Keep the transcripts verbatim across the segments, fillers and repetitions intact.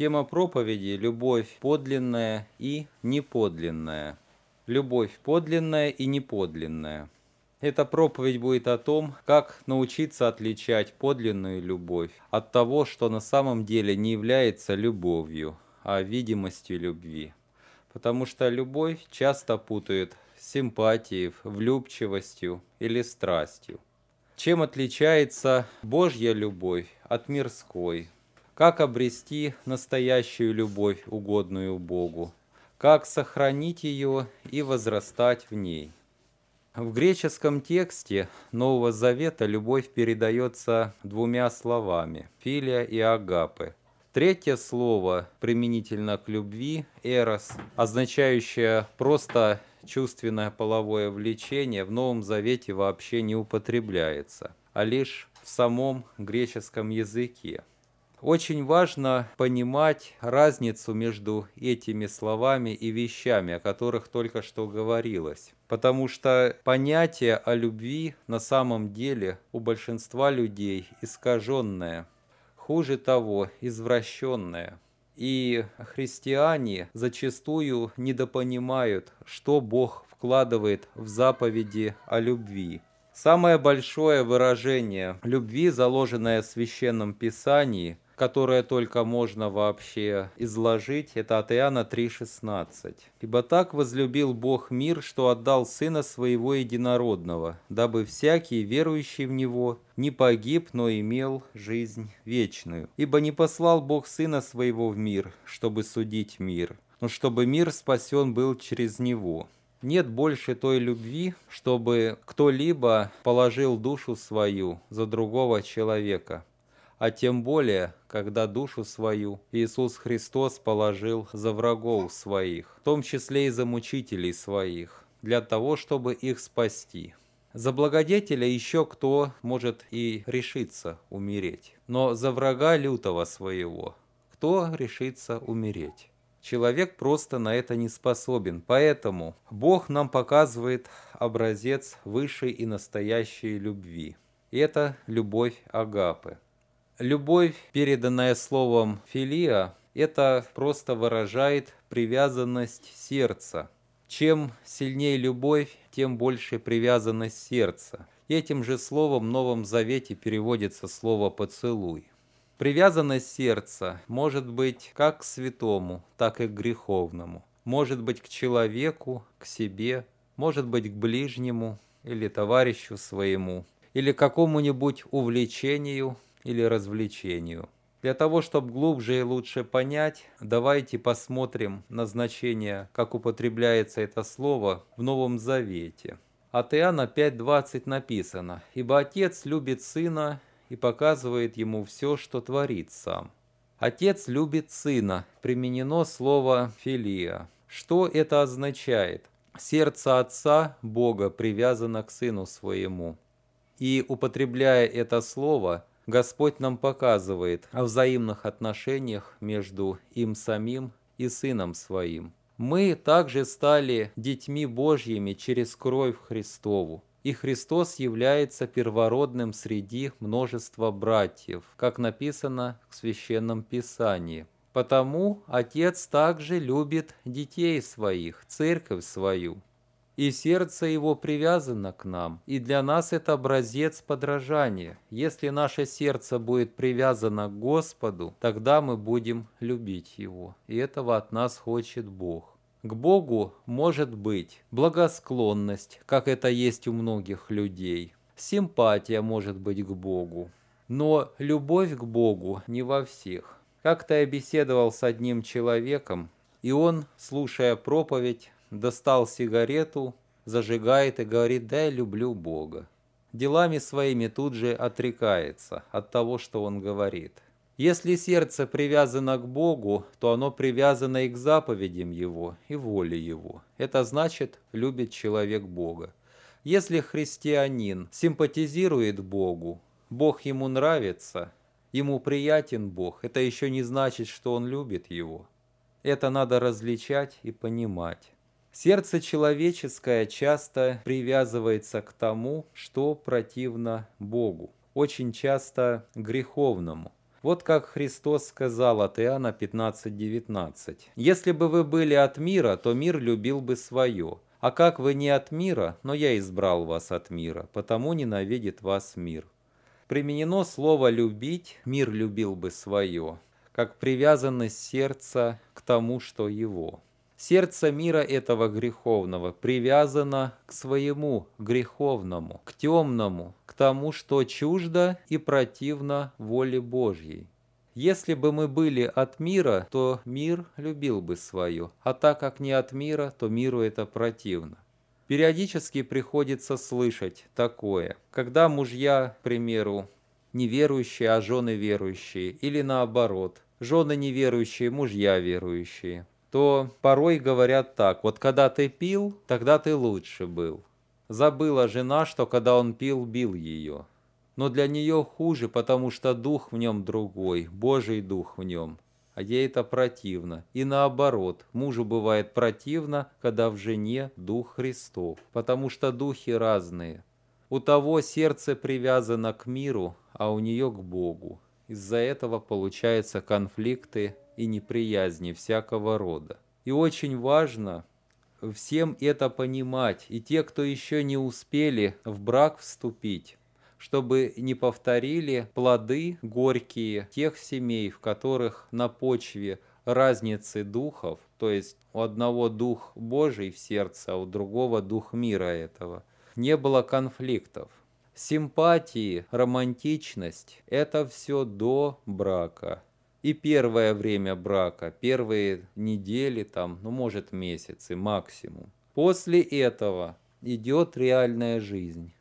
Тема проповеди – любовь подлинная и неподлинная. Любовь подлинная и неподлинная. Эта проповедь будет о том, как научиться отличать подлинную любовь от того, что на самом деле не является любовью, а видимостью любви. Потому что любовь часто путают с симпатией, влюбчивостью или страстью. Чем отличается Божья любовь от мирской? Как обрести настоящую любовь, угодную Богу? Как сохранить ее и возрастать в ней? В греческом тексте Нового Завета любовь передается двумя словами – филия и агапе. Третье слово, применительно к любви, эрос, означающее просто чувственное половое влечение, в Новом Завете вообще не употребляется, а лишь в самом греческом языке. Очень важно понимать разницу между этими словами и вещами, о которых только что говорилось. Потому что понятие о любви на самом деле у большинства людей искаженное, хуже того, извращенное. И христиане зачастую недопонимают, что Бог вкладывает в заповеди о любви. Самое большое выражение любви, заложенное в Священном Писании, которое только можно вообще изложить, это от Иоанна три шестнадцать. «Ибо так возлюбил Бог мир, что отдал Сына Своего Единородного, дабы всякий, верующий в Него, не погиб, но имел жизнь вечную. Ибо не послал Бог Сына Своего в мир, чтобы судить мир, но чтобы мир спасен был через Него». Нет больше той любви, чтобы кто-либо положил душу свою за другого человека. А тем более, когда душу свою Иисус Христос положил за врагов своих, в том числе и за мучителей своих, для того, чтобы их спасти. За благодетеля еще кто может и решиться умереть, но за врага лютого своего кто решится умереть? Человек просто на это не способен, поэтому Бог нам показывает образец высшей и настоящей любви. Это любовь агапы. Любовь, переданная словом «филия», это просто выражает привязанность сердца. Чем сильнее любовь, тем больше привязанность сердца. Этим же словом в Новом Завете переводится слово «поцелуй». Привязанность сердца может быть как к святому, так и к греховному. Может быть к человеку, к себе, может быть к ближнему или товарищу своему, или к какому-нибудь увлечению или развлечению. Для того, чтобы глубже и лучше понять, давайте посмотрим на значение, как употребляется это слово в Новом Завете. От Иоанна пять двадцать написано: «Ибо Отец любит Сына и показывает ему все, что творит сам». Отец любит сына, применено слово «филия». Что это означает? Сердце отца, Бога, привязано к сыну своему. И, употребляя это слово, Господь нам показывает о взаимных отношениях между им самим и сыном своим. Мы также стали детьми Божьими через кровь Христову. И Христос является первородным среди множества братьев, как написано в Священном Писании. Потому Отец также любит детей своих, церковь свою. И сердце Его привязано к нам, и для нас это образец подражания. Если наше сердце будет привязано к Господу, тогда мы будем любить Его, и этого от нас хочет Бог. К Богу может быть благосклонность, как это есть у многих людей. Симпатия может быть к Богу. Но любовь к Богу не во всех. Как-то я беседовал с одним человеком, и он, слушая проповедь, достал сигарету, зажигает и говорит: «Да, я люблю Бога». Делами своими тут же отрекается от того, что он говорит. Если сердце привязано к Богу, то оно привязано и к заповедям Его, и воле Его. Это значит, любит человек Бога. Если христианин симпатизирует Богу, Бог ему нравится, ему приятен Бог, это еще не значит, что он любит Его. Это надо различать и понимать. Сердце человеческое часто привязывается к тому, что противно Богу, очень часто греховному. Вот как Христос сказал от Иоанна пятнадцать девятнадцать. «Если бы вы были от мира, то мир любил бы свое. А как вы не от мира, но я избрал вас от мира, потому ненавидит вас мир». Применено слово «любить», «мир любил бы свое», как привязанность сердца к тому, что его. Сердце мира этого греховного привязано к своему греховному, к темному, к тому, что чуждо и противно воле Божьей. Если бы мы были от мира, то мир любил бы свое, а так как не от мира, то миру это противно. Периодически приходится слышать такое, когда мужья, к примеру, неверующие, а жены верующие, или наоборот, жены неверующие, мужья верующие, то порой говорят так: вот когда ты пил, тогда ты лучше был. Забыла жена, что когда он пил, бил ее. Но для нее хуже, потому что дух в нем другой, Божий дух в нем. А ей это противно. И наоборот, мужу бывает противно, когда в жене дух Христов, потому что духи разные. У того сердце привязано к миру, а у нее к Богу. Из-за этого получаются конфликты и неприязни всякого рода. И очень важно всем это понимать, и те, кто еще не успели в брак вступить, чтобы не повторили плоды горькие тех семей, в которых на почве разницы духов, то есть у одного дух Божий в сердце, а у другого дух мира этого, не было конфликтов. Симпатии, романтичность – это все до брака. И первое время брака, первые недели, там, ну, может, месяцы максимум. После этого идет реальная жизнь.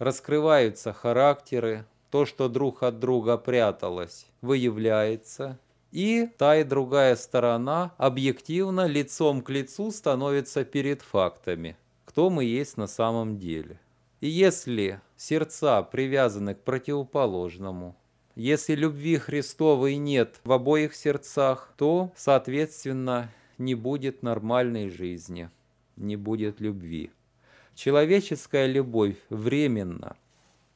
Раскрываются характеры, то, что друг от друга пряталось, выявляется. И та и другая сторона объективно лицом к лицу становится перед фактами, кто мы есть на самом деле. И если сердца привязаны к противоположному, если любви Христовой нет в обоих сердцах, то, соответственно, не будет нормальной жизни, не будет любви. Человеческая любовь временна.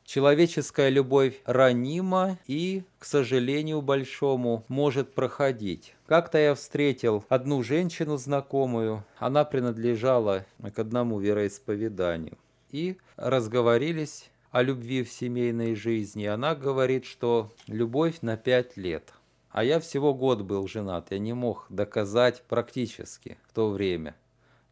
Человеческая любовь ранима и, к сожалению большому, может проходить. Как-то я встретил одну женщину знакомую, она принадлежала к одному вероисповеданию. И разговорились о любви в семейной жизни. Она говорит, что любовь на пять лет. А я всего год был женат, я не мог доказать практически в то время.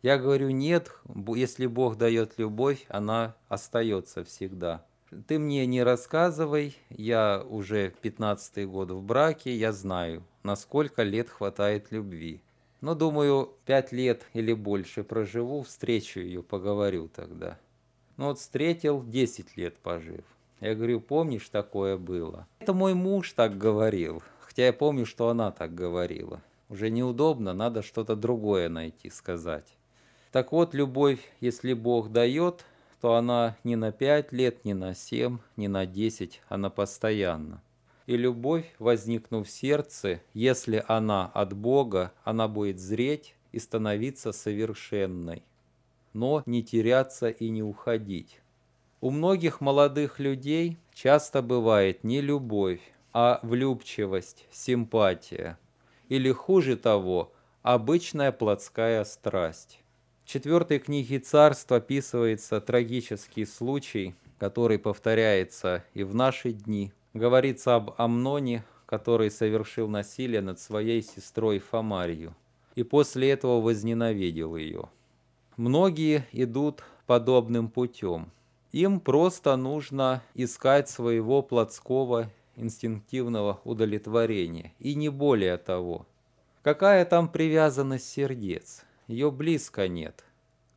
Я говорю: нет, если Бог дает любовь, она остается всегда. Ты мне не рассказывай, я уже пятнадцатый год в браке, я знаю, на сколько лет хватает любви. Но думаю, пять лет или больше проживу, встречу ее, поговорю тогда. Ну вот встретил, десять лет пожив. Я говорю: помнишь, такое было? Это мой муж так говорил, хотя я помню, что она так говорила. Уже неудобно, надо что-то другое найти, сказать. Так вот, любовь, если Бог дает, то она не на пять лет, не на семь, не на десять, она постоянна. И любовь, возникнув в сердце, если она от Бога, она будет зреть и становиться совершенной, но не теряться и не уходить. У многих молодых людей часто бывает не любовь, а влюбчивость, симпатия, или, хуже того, обычная плотская страсть. В четвертой книге Царств описывается трагический случай, который повторяется и в наши дни. Говорится об Амноне, который совершил насилие над своей сестрой Фомарью, и после этого возненавидел ее. Многие идут подобным путем. Им просто нужно искать своего плотского инстинктивного удовлетворения, и не более того. Какая там привязанность сердец? Ее близко нет.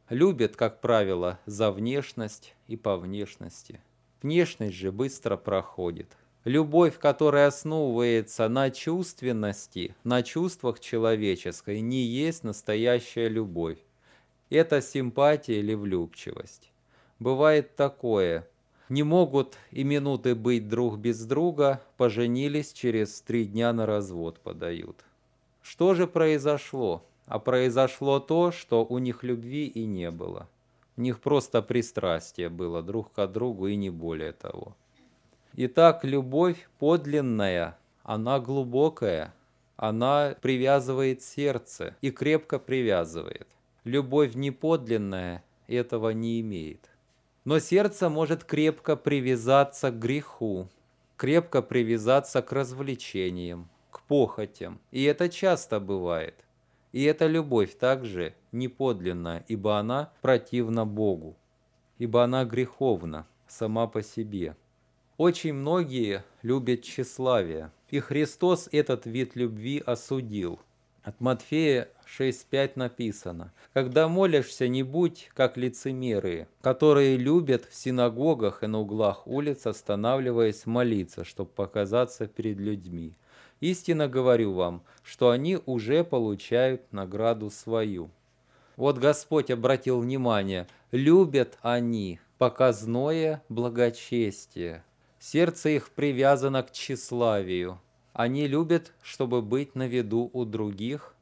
Любят, как правило, за внешность и по внешности. Внешность же быстро проходит. Любовь, которая основывается на чувственности, на чувствах человеческой, не есть настоящая любовь. Это симпатия или влюбчивость. Бывает такое. Не могут и минуты быть друг без друга, поженились, через три дня на развод подают. Что же произошло? А произошло то, что у них любви и не было. У них просто пристрастие было друг к другу и не более того. Итак, любовь подлинная, она глубокая, она привязывает сердце и крепко привязывает. Любовь неподлинная этого не имеет. Но сердце может крепко привязаться к греху, крепко привязаться к развлечениям, к похотям. И это часто бывает. И эта любовь также неподлинна, ибо она противна Богу, ибо она греховна сама по себе. Очень многие любят тщеславие, и Христос этот вид любви осудил. От Матфея шесть пять написано: «Когда молишься, не будь как лицемеры, которые любят в синагогах и на углах улиц, останавливаясь молиться, чтобы показаться перед людьми. Истинно говорю вам, что они уже получают награду свою». Вот Господь обратил внимание: любят они показное благочестие. Сердце их привязано к тщеславию. Они любят, чтобы быть на виду у других,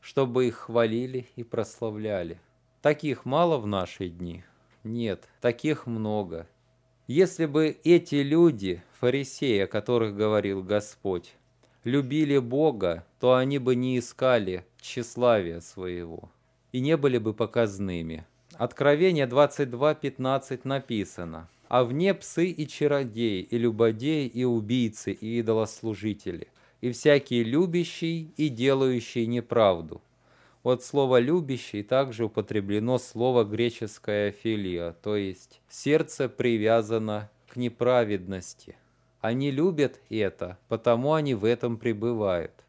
чтобы их хвалили и прославляли. Таких мало в наши дни? Нет, таких много. Если бы эти люди, фарисеи, о которых говорил Господь, любили Бога, то они бы не искали тщеславия своего и не были бы показными. Откровение двадцать два пятнадцать написано: «А вне псы и чародеи, и любодеи, и убийцы, и идолослужители, и всякий любящий и делающий неправду». От слова «любящий» также употреблено слово греческое «филия», то есть сердце привязано к неправедности. Они любят это, потому они в этом пребывают.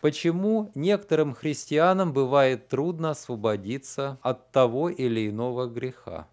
Почему некоторым христианам бывает трудно освободиться от того или иного греха?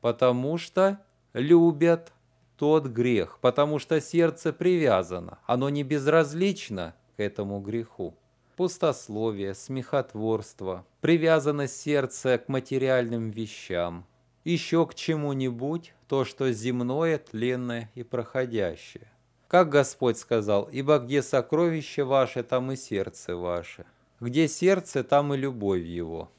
Потому что любят тот грех, потому что сердце привязано, оно не безразлично к этому греху. Пустословие, смехотворство, привязанность сердца к материальным вещам, еще к чему-нибудь, то, что земное, тленное и проходящее. Как Господь сказал: «Ибо где сокровище ваше, там и сердце ваше. Где сердце, там и любовь его».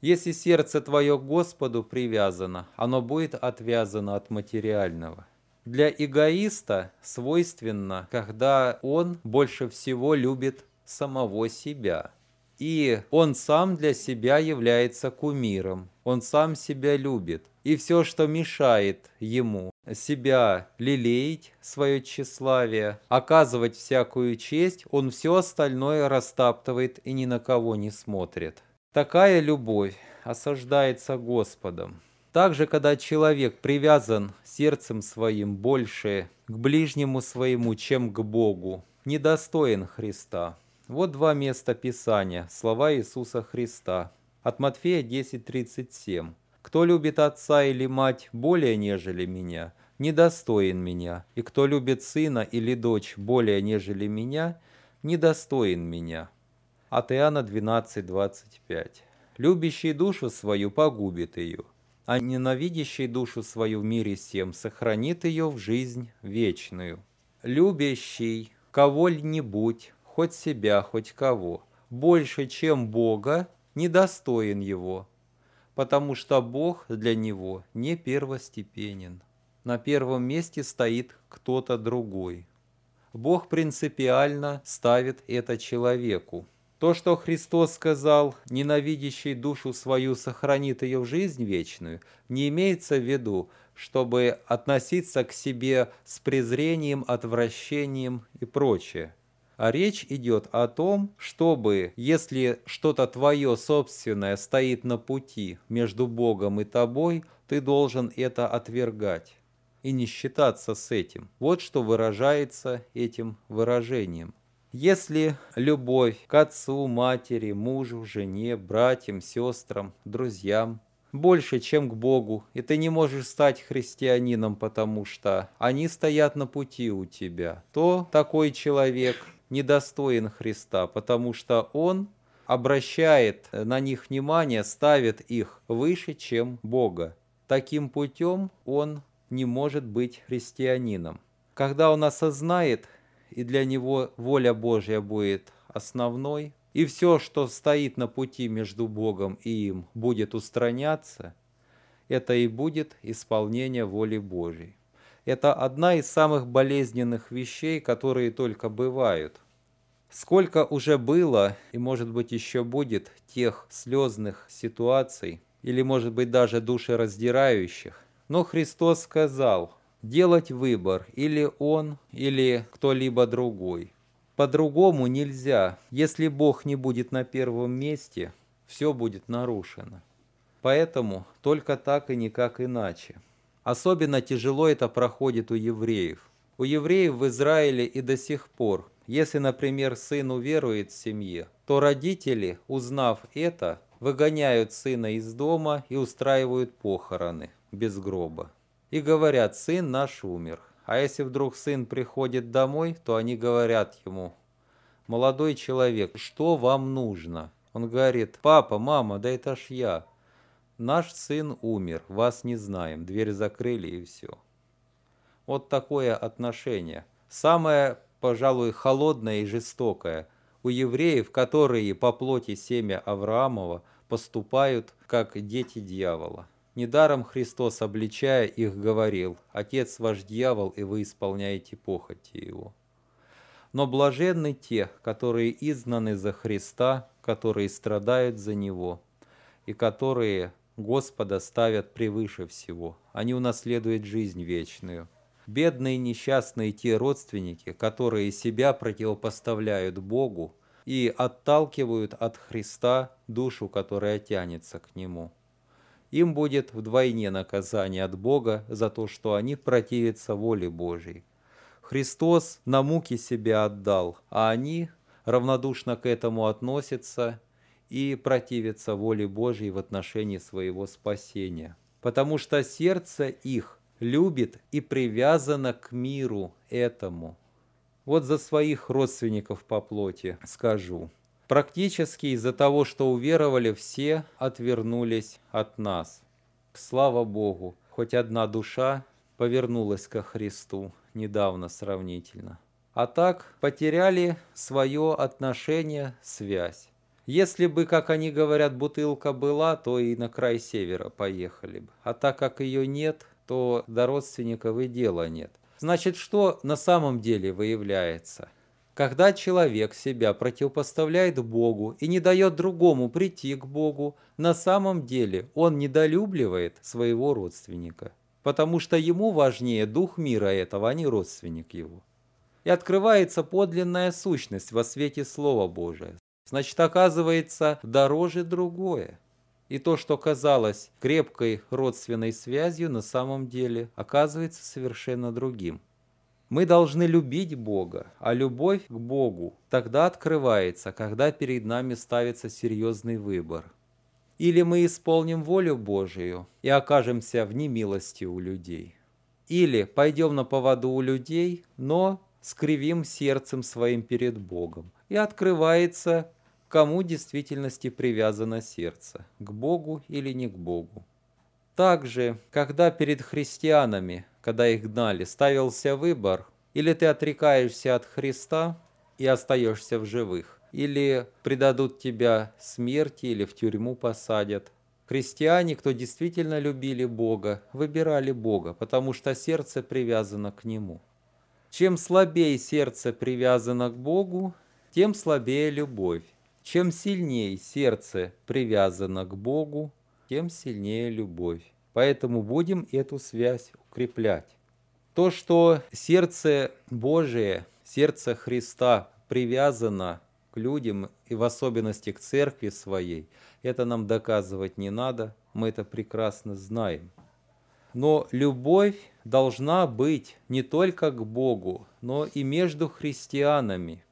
Если сердце твое к Господу привязано, оно будет отвязано от материального. Для эгоиста свойственно, когда он больше всего любит самого себя. И он сам для себя является кумиром, он сам себя любит. И все, что мешает ему себя лелеять, свое тщеславие, оказывать всякую честь, он все остальное растаптывает и ни на кого не смотрит. Такая любовь осаждается Господом. Также, когда человек привязан сердцем своим больше к ближнему своему, чем к Богу, недостоин Христа. Вот два места Писания, слова Иисуса Христа. От Матфея десять тридцать семь. «Кто любит отца или мать более, нежели меня, недостоин меня, и кто любит сына или дочь более, нежели меня, недостоин меня». От Иоанна двенадцать двадцать пять. «Любящий душу свою погубит ее, а ненавидящий душу свою в мире всем сохранит ее в жизнь вечную». Любящий кого-нибудь, хоть себя, хоть кого, больше, чем Бога, недостоин его, потому что Бог для него не первостепенен. На первом месте стоит кто-то другой. Бог принципиально ставит это человеку. То, что Христос сказал: «Ненавидящий душу свою сохранит ее в жизнь вечную», не имеется в виду, чтобы относиться к себе с презрением, отвращением и прочее. А речь идет о том, чтобы, если что-то твое собственное стоит на пути между Богом и тобой, ты должен это отвергать и не считаться с этим. Вот что выражается этим выражением. Если любовь к отцу, матери, мужу, жене, братьям, сестрам, друзьям больше, чем к Богу, и ты не можешь стать христианином, потому что они стоят на пути у тебя, то такой человек недостоин Христа, потому что он обращает на них внимание, ставит их выше, чем Бога. Таким путем он не может быть христианином. Когда он осознает, и для него воля Божья будет основной, и все, что стоит на пути между Богом и им, будет устраняться, это и будет исполнение воли Божьей. Это одна из самых болезненных вещей, которые только бывают. Сколько уже было, и может быть еще будет, тех слезных ситуаций, или может быть даже душераздирающих, но Христос сказал делать выбор, или Он, или кто-либо другой. По-другому нельзя. Если Бог не будет на первом месте, все будет нарушено. Поэтому только так и никак иначе. Особенно тяжело это проходит у евреев. У евреев в Израиле и до сих пор, если, например, сын уверует в семье, то родители, узнав это, выгоняют сына из дома и устраивают похороны без гроба. И говорят: сын наш умер. А если вдруг сын приходит домой, то они говорят ему: молодой человек, что вам нужно? Он говорит: папа, мама, да это ж я. Наш сын умер, вас не знаем, дверь закрыли и все. Вот такое отношение. Самое, пожалуй, холодное и жестокое у евреев, которые по плоти семя Авраамова поступают как дети дьявола. Недаром Христос, обличая их, говорил: «Отец ваш дьявол, и вы исполняете похоти его». Но блаженны те, которые изгнаны за Христа, которые страдают за Него, и которые Господа ставят превыше всего. Они унаследуют жизнь вечную. Бедные и несчастные те родственники, которые себя противопоставляют Богу и отталкивают от Христа душу, которая тянется к Нему. Им будет вдвойне наказание от Бога за то, что они противятся воле Божьей. Христос на муки себя отдал, а они равнодушно к этому относятся и противятся воле Божьей в отношении своего спасения. Потому что сердце их любит и привязано к миру этому. Вот за своих родственников по плоти скажу. Практически из-за того, что уверовали, все отвернулись от нас. Слава Богу, хоть одна душа повернулась ко Христу недавно сравнительно. А так потеряли свое отношение, связь. Если бы, как они говорят, бутылка была, то и на край севера поехали бы. А так как ее нет, то до родственников и дела нет. Значит, что на самом деле выявляется? Когда человек себя противопоставляет Богу и не дает другому прийти к Богу, на самом деле он недолюбливает своего родственника, потому что ему важнее дух мира этого, а не родственник его. И открывается подлинная сущность во свете Слова Божия. Значит, оказывается, дороже другое. И то, что казалось крепкой родственной связью, на самом деле оказывается совершенно другим. Мы должны любить Бога, а любовь к Богу тогда открывается, когда перед нами ставится серьезный выбор. Или мы исполним волю Божию и окажемся в немилости у людей. Или пойдем на поводу у людей, но скривим сердцем своим перед Богом. И открывается, к кому в действительности привязано сердце, к Богу или не к Богу. Также, когда перед христианами, когда их гнали, ставился выбор: или ты отрекаешься от Христа и остаешься в живых, или предадут тебя смерти, или в тюрьму посадят. Христиане, кто действительно любили Бога, выбирали Бога, потому что сердце привязано к Нему. Чем слабее сердце привязано к Богу, тем слабее любовь. Чем сильнее сердце привязано к Богу, тем сильнее любовь. Поэтому будем эту связь укреплять. То, что сердце Божие, сердце Христа привязано к людям и в особенности к церкви своей, это нам доказывать не надо, мы это прекрасно знаем. Но любовь должна быть не только к Богу, но и между христианами.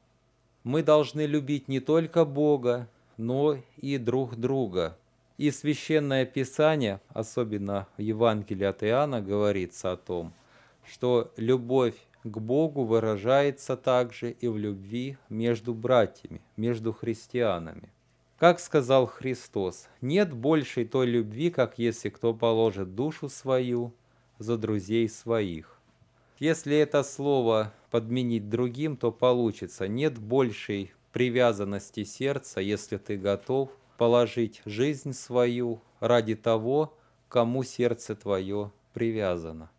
Мы должны любить не только Бога, но и друг друга. И Священное Писание, особенно в Евангелии от Иоанна, говорится о том, что любовь к Богу выражается также и в любви между братьями, между христианами. Как сказал Христос: «Нет большей той любви, как если кто положит душу свою за друзей своих». Если это слово подменить другим, то получится: нет большей привязанности сердца, если ты готов положить жизнь свою ради того, кому сердце твое привязано.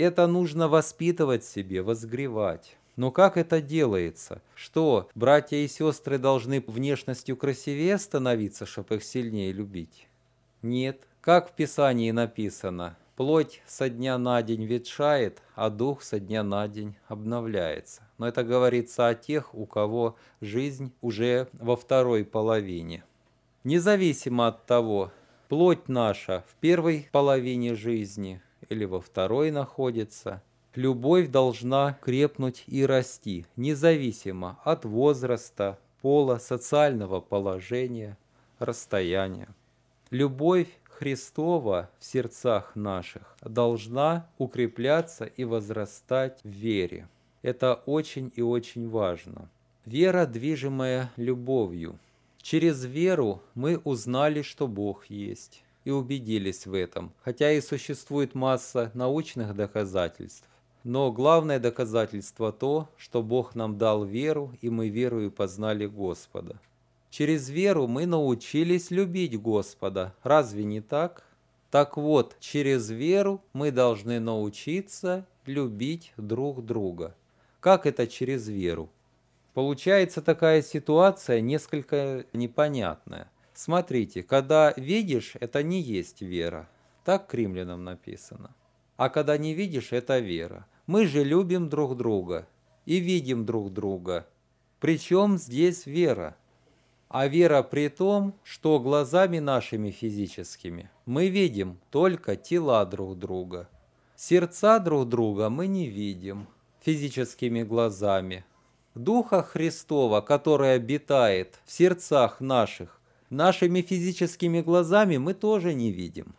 Это нужно воспитывать себе, возгревать. Но как это делается? Что братья и сестры должны внешностью красивее становиться, чтобы их сильнее любить? Нет. Как в Писании написано, плоть со дня на день ветшает, а дух со дня на день обновляется. Но это говорится о тех, у кого жизнь уже во второй половине. Независимо от того, плоть наша в первой половине жизни или во второй находится, любовь должна крепнуть и расти, независимо от возраста, пола, социального положения, расстояния. Любовь Христова в сердцах наших должна укрепляться и возрастать в вере. Это очень и очень важно. Вера, движимая любовью. Через веру мы узнали, что Бог есть, и убедились в этом, хотя и существует масса научных доказательств. Но главное доказательство то, что Бог нам дал веру, и мы верою познали Господа. Через веру мы научились любить Господа. Разве не так? Так вот, через веру мы должны научиться любить друг друга. Как это через веру? Получается такая ситуация несколько непонятная. Смотрите, когда видишь, это не есть вера. Так к римлянам написано. А когда не видишь, это вера. Мы же любим друг друга и видим друг друга. Причем здесь вера. А вера при том, что глазами нашими физическими мы видим только тела друг друга. Сердца друг друга мы не видим физическими глазами. Духа Христова, который обитает в сердцах наших, нашими физическими глазами мы тоже не видим.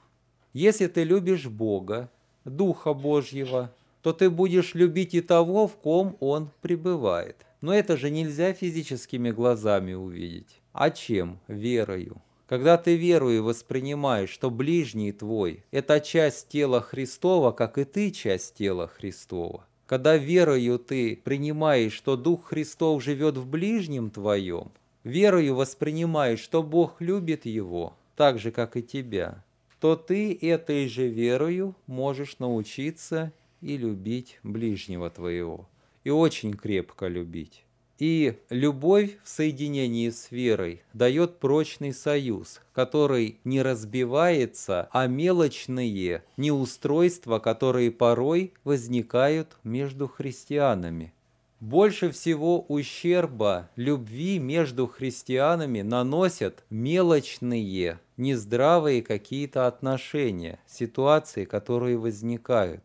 Если ты любишь Бога, Духа Божьего, то ты будешь любить и того, в ком Он пребывает. Но это же нельзя физическими глазами увидеть. А чем? Верою. Когда ты верою воспринимаешь, что ближний твой – это часть тела Христова, как и ты часть тела Христова. Когда верою ты принимаешь, что Дух Христов живет в ближнем твоем, верою воспринимаешь, что Бог любит его, так же, как и тебя, то ты этой же верою можешь научиться и любить ближнего твоего. И очень крепко любить. И любовь в соединении с верой дает прочный союз, который не разбивается, а мелочные неустройства, которые порой возникают между христианами. Больше всего ущерба любви между христианами наносят мелочные, нездравые какие-то отношения, ситуации, которые возникают.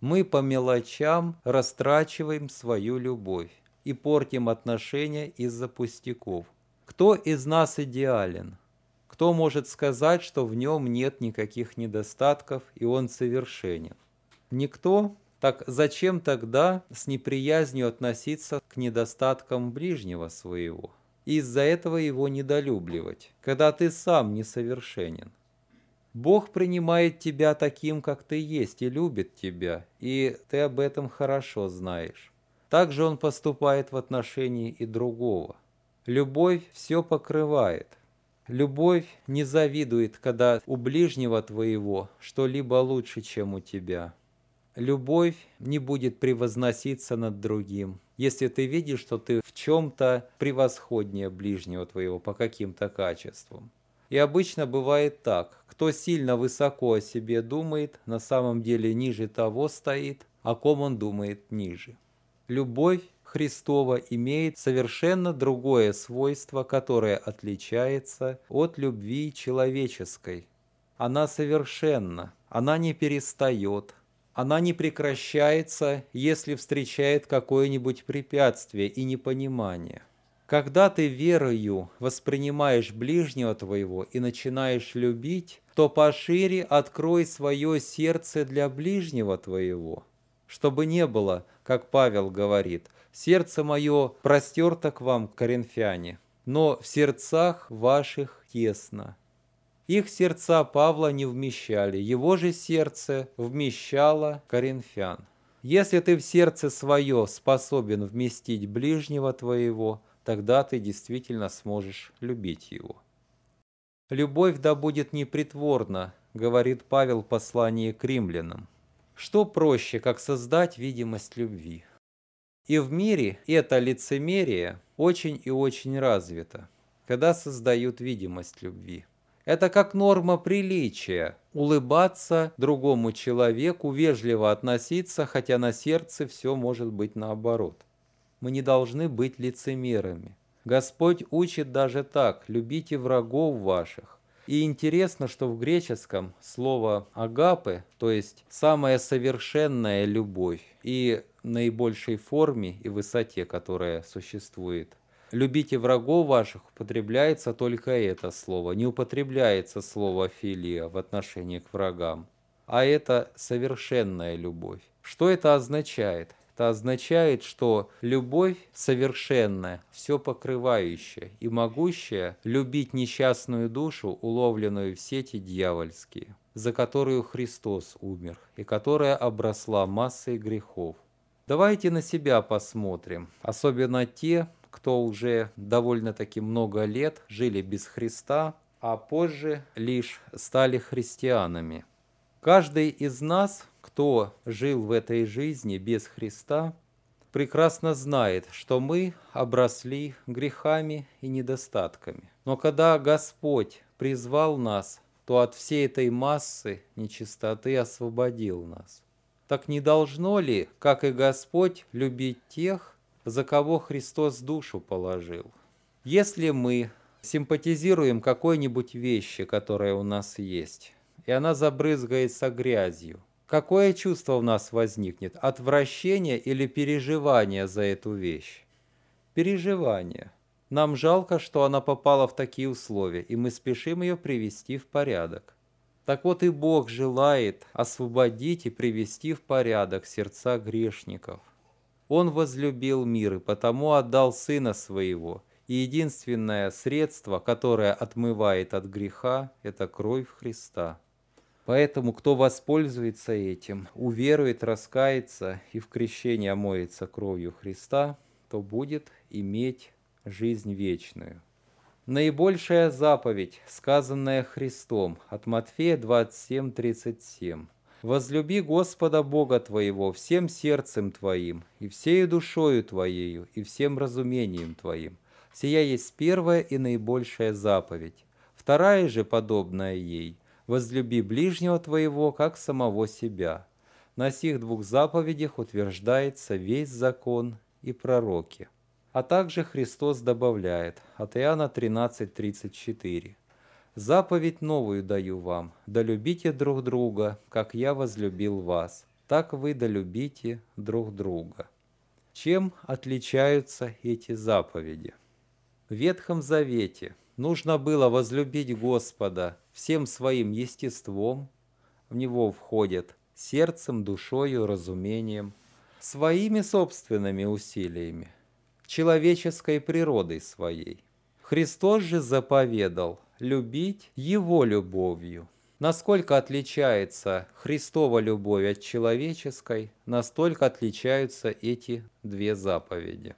Мы по мелочам растрачиваем свою любовь и портим отношения из-за пустяков. Кто из нас идеален? Кто может сказать, что в нем нет никаких недостатков и он совершенен? Никто? Так зачем тогда с неприязнью относиться к недостаткам ближнего своего и из-за этого его недолюбливать, когда ты сам несовершенен? Бог принимает тебя таким, как ты есть, и любит тебя, и ты об этом хорошо знаешь. Так же Он поступает в отношении и другого. Любовь все покрывает. Любовь не завидует, когда у ближнего твоего что-либо лучше, чем у тебя. Любовь не будет превозноситься над другим, если ты видишь, что ты в чем-то превосходнее ближнего твоего по каким-то качествам. И обычно бывает так. Кто сильно высоко о себе думает, на самом деле ниже того стоит, о ком он думает ниже. Любовь Христова имеет совершенно другое свойство, которое отличается от любви человеческой. Она совершенна, она не перестает, она не прекращается, если встречает какое-нибудь препятствие и непонимание. Когда ты верою воспринимаешь ближнего твоего и начинаешь любить, то пошире открой свое сердце для ближнего твоего, чтобы не было, как Павел говорит, «Сердце мое простерто к вам, коринфяне, но в сердцах ваших тесно». Их сердца Павла не вмещали, его же сердце вмещало коринфян. Если ты в сердце свое способен вместить ближнего твоего, тогда ты действительно сможешь любить его. «Любовь да будет непритворна», говорит Павел в послании к римлянам. Что проще, как создать видимость любви? И в мире это лицемерие очень и очень развито, когда создают видимость любви. Это как норма приличия – улыбаться другому человеку, вежливо относиться, хотя на сердце все может быть наоборот. Мы не должны быть лицемерами. Господь учит даже так – любите врагов ваших. И интересно, что в греческом слово «агапе», то есть «самая совершенная любовь» и наибольшей форме и высоте, которая существует, «любите врагов ваших» употребляется только это слово, не употребляется слово «филия» в отношении к врагам, а это совершенная любовь. Что это означает? Это означает, что любовь совершенная, все покрывающая и могущая любить несчастную душу, уловленную в сети дьявольские, за которую Христос умер и которая обросла массой грехов. Давайте на себя посмотрим, особенно те, кто уже довольно-таки много лет жили без Христа, а позже лишь стали христианами. Каждый из нас, кто жил в этой жизни без Христа, прекрасно знает, что мы обросли грехами и недостатками. Но когда Господь призвал нас, то от всей этой массы нечистоты освободил нас. Так не должно ли, как и Господь, любить тех, за кого Христос душу положил? Если мы симпатизируем какой-нибудь вещи, которая у нас есть, и она забрызгается грязью, какое чувство в нас возникнет? Отвращение или переживание за эту вещь? Переживание. Нам жалко, что она попала в такие условия, и мы спешим ее привести в порядок. Так вот и Бог желает освободить и привести в порядок сердца грешников. Он возлюбил мир и потому отдал Сына Своего, и единственное средство, которое отмывает от греха, это кровь Христа. Поэтому, кто воспользуется этим, уверует, раскается и в крещении омоется кровью Христа, то будет иметь жизнь вечную. Наибольшая заповедь, сказанная Христом от Матфея двадцать семь тридцать семь. «Возлюби Господа Бога твоего всем сердцем твоим, и всею душою твоею, и всем разумением твоим. Сия есть первая и наибольшая заповедь. Вторая же, подобная ей, возлюби ближнего твоего, как самого себя. На сих двух заповедях утверждается весь закон и пророки». А также Христос добавляет от Иоанна тринадцать тридцать четыре. «Заповедь новую даю вам, да любите друг друга, как я возлюбил вас, так вы да любите друг друга». Чем отличаются эти заповеди? В Ветхом Завете нужно было возлюбить Господа всем своим естеством, в него входят сердцем, душою, разумением, своими собственными усилиями, человеческой природой своей. Христос же заповедал любить Его любовью. Насколько отличается Христова любовь от человеческой, настолько отличаются эти две заповеди.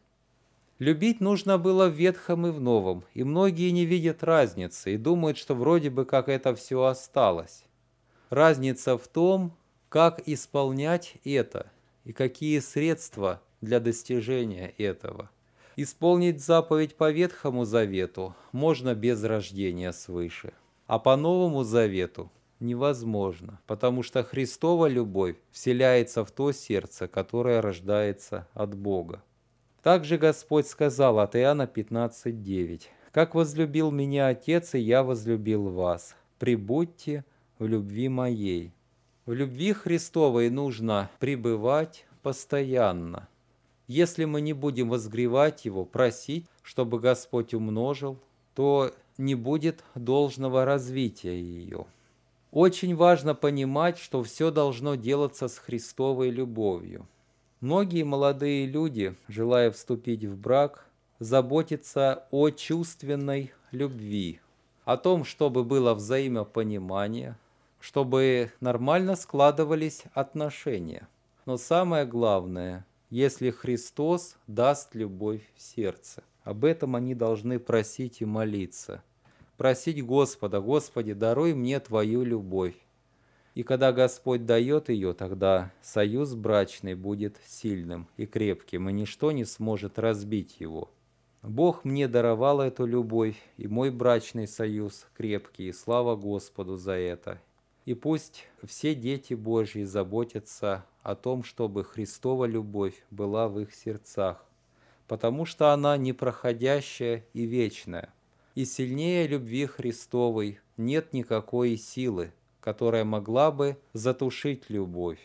Любить нужно было в Ветхом и в Новом, и многие не видят разницы и думают, что вроде бы как это все осталось. Разница в том, как исполнять это и какие средства для достижения этого. Исполнить заповедь по Ветхому Завету можно без рождения свыше, а по Новому Завету невозможно, потому что Христова любовь вселяется в то сердце, которое рождается от Бога. Также Господь сказал от Иоанна пятнадцать девять, «Как возлюбил меня Отец, и я возлюбил вас, пребудьте в любви моей». В любви Христовой нужно пребывать постоянно. Если мы не будем возгревать Его, просить, чтобы Господь умножил, то не будет должного развития ее. Очень важно понимать, что все должно делаться с Христовой любовью. Многие молодые люди, желая вступить в брак, заботятся о чувственной любви, о том, чтобы было взаимопонимание, чтобы нормально складывались отношения. Но самое главное – если Христос даст любовь в сердце. Об этом они должны просить и молиться. Просить Господа, «Господи, даруй мне Твою любовь». И когда Господь дает ее, тогда союз брачный будет сильным и крепким, и ничто не сможет разбить его. Бог мне даровал эту любовь, и мой брачный союз крепкий, и слава Господу за это. И пусть все дети Божьи заботятся о том, чтобы Христова любовь была в их сердцах, потому что она непроходящая и вечная. И сильнее любви Христовой нет никакой силы, которая могла бы затушить любовь.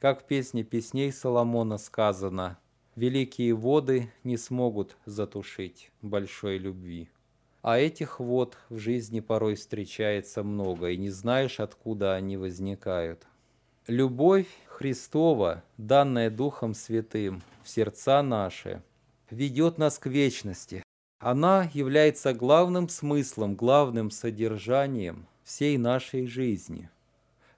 Как в песне песней Соломона сказано: «Великие воды не смогут затушить большой любви». А этих вод в жизни порой встречается много, и не знаешь, откуда они возникают. Любовь Христова, данная Духом Святым в сердца наши, ведет нас к вечности. Она является главным смыслом, главным содержанием всей нашей жизни.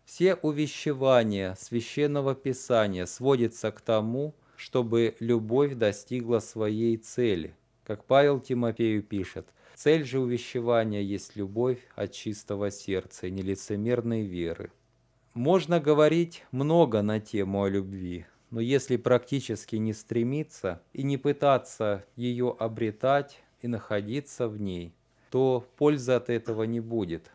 Все увещевания Священного Писания сводятся к тому, чтобы любовь достигла своей цели. Как Павел Тимофею пишет: «Цель же увещевания есть любовь от чистого сердца и нелицемерной веры». Можно говорить много на тему о любви, но если практически не стремиться и не пытаться ее обретать и находиться в ней, то пользы от этого не будет.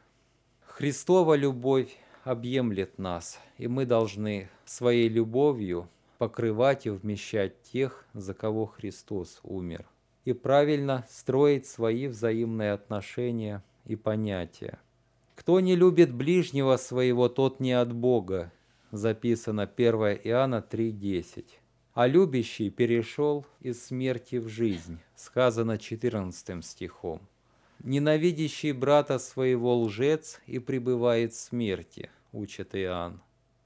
Христова любовь объемлет нас, и мы должны своей любовью покрывать и вмещать тех, за кого Христос умер, и правильно строить свои взаимные отношения и понятия. «Кто не любит ближнего своего, тот не от Бога», записано первое Иоанна три десять. «А любящий перешел из смерти в жизнь», сказано четырнадцатым стихом. «Ненавидящий брата своего лжец и пребывает в смерти», учит Иоанн.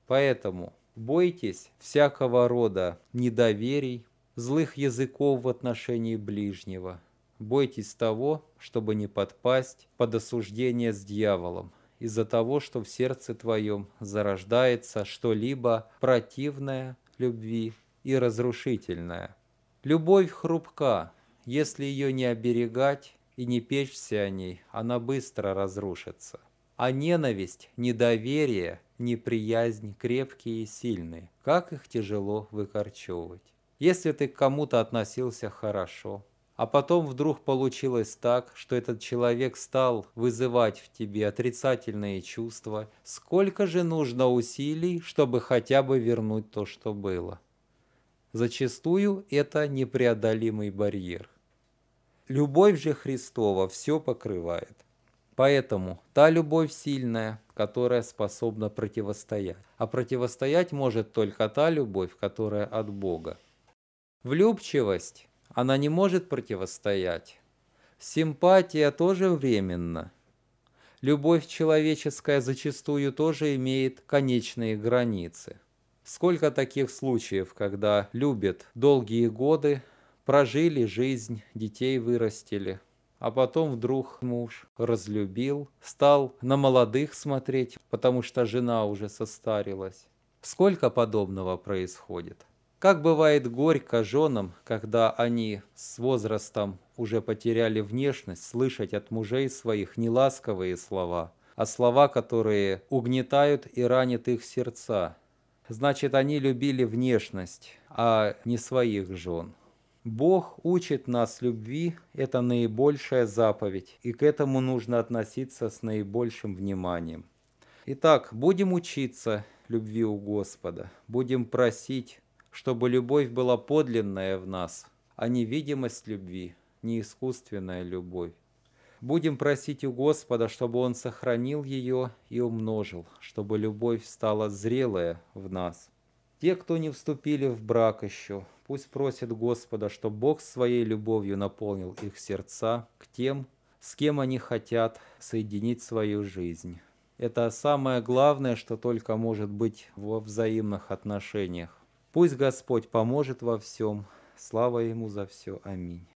Поэтому бойтесь всякого рода недоверий, злых языков в отношении ближнего. Бойтесь того, чтобы не подпасть под осуждение с дьяволом из-за того, что в сердце твоем зарождается что-либо противное любви и разрушительное. Любовь хрупка, если ее не оберегать и не печься о ней, она быстро разрушится. А ненависть, недоверие, неприязнь крепкие и сильные. Как их тяжело выкорчевывать. Если ты к кому-то относился хорошо, а потом вдруг получилось так, что этот человек стал вызывать в тебе отрицательные чувства, сколько же нужно усилий, чтобы хотя бы вернуть то, что было? Зачастую это непреодолимый барьер. Любовь же Христова все покрывает. Поэтому та любовь сильная, которая способна противостоять. А противостоять может только та любовь, которая от Бога. Влюбчивость, она не может противостоять. Симпатия тоже временна. Любовь человеческая зачастую тоже имеет конечные границы. Сколько таких случаев, когда любят долгие годы, прожили жизнь, детей вырастили, а потом вдруг муж разлюбил, стал на молодых смотреть, потому что жена уже состарилась. Сколько подобного происходит? Как бывает горько женам, когда они с возрастом уже потеряли внешность, слышать от мужей своих неласковые слова, а слова, которые угнетают и ранят их сердца. Значит, они любили внешность, а не своих жен. Бог учит нас любви, это наибольшая заповедь, и к этому нужно относиться с наибольшим вниманием. Итак, будем учиться любви у Господа, будем просить, чтобы любовь была подлинная в нас, а не видимость любви, не искусственная любовь. Будем просить у Господа, чтобы Он сохранил ее и умножил, чтобы любовь стала зрелая в нас. Те, кто не вступили в брак еще, пусть просят Господа, чтобы Бог своей любовью наполнил их сердца к тем, с кем они хотят соединить свою жизнь. Это самое главное, что только может быть во взаимных отношениях. Пусть Господь поможет во всем. Слава Ему за все. Аминь.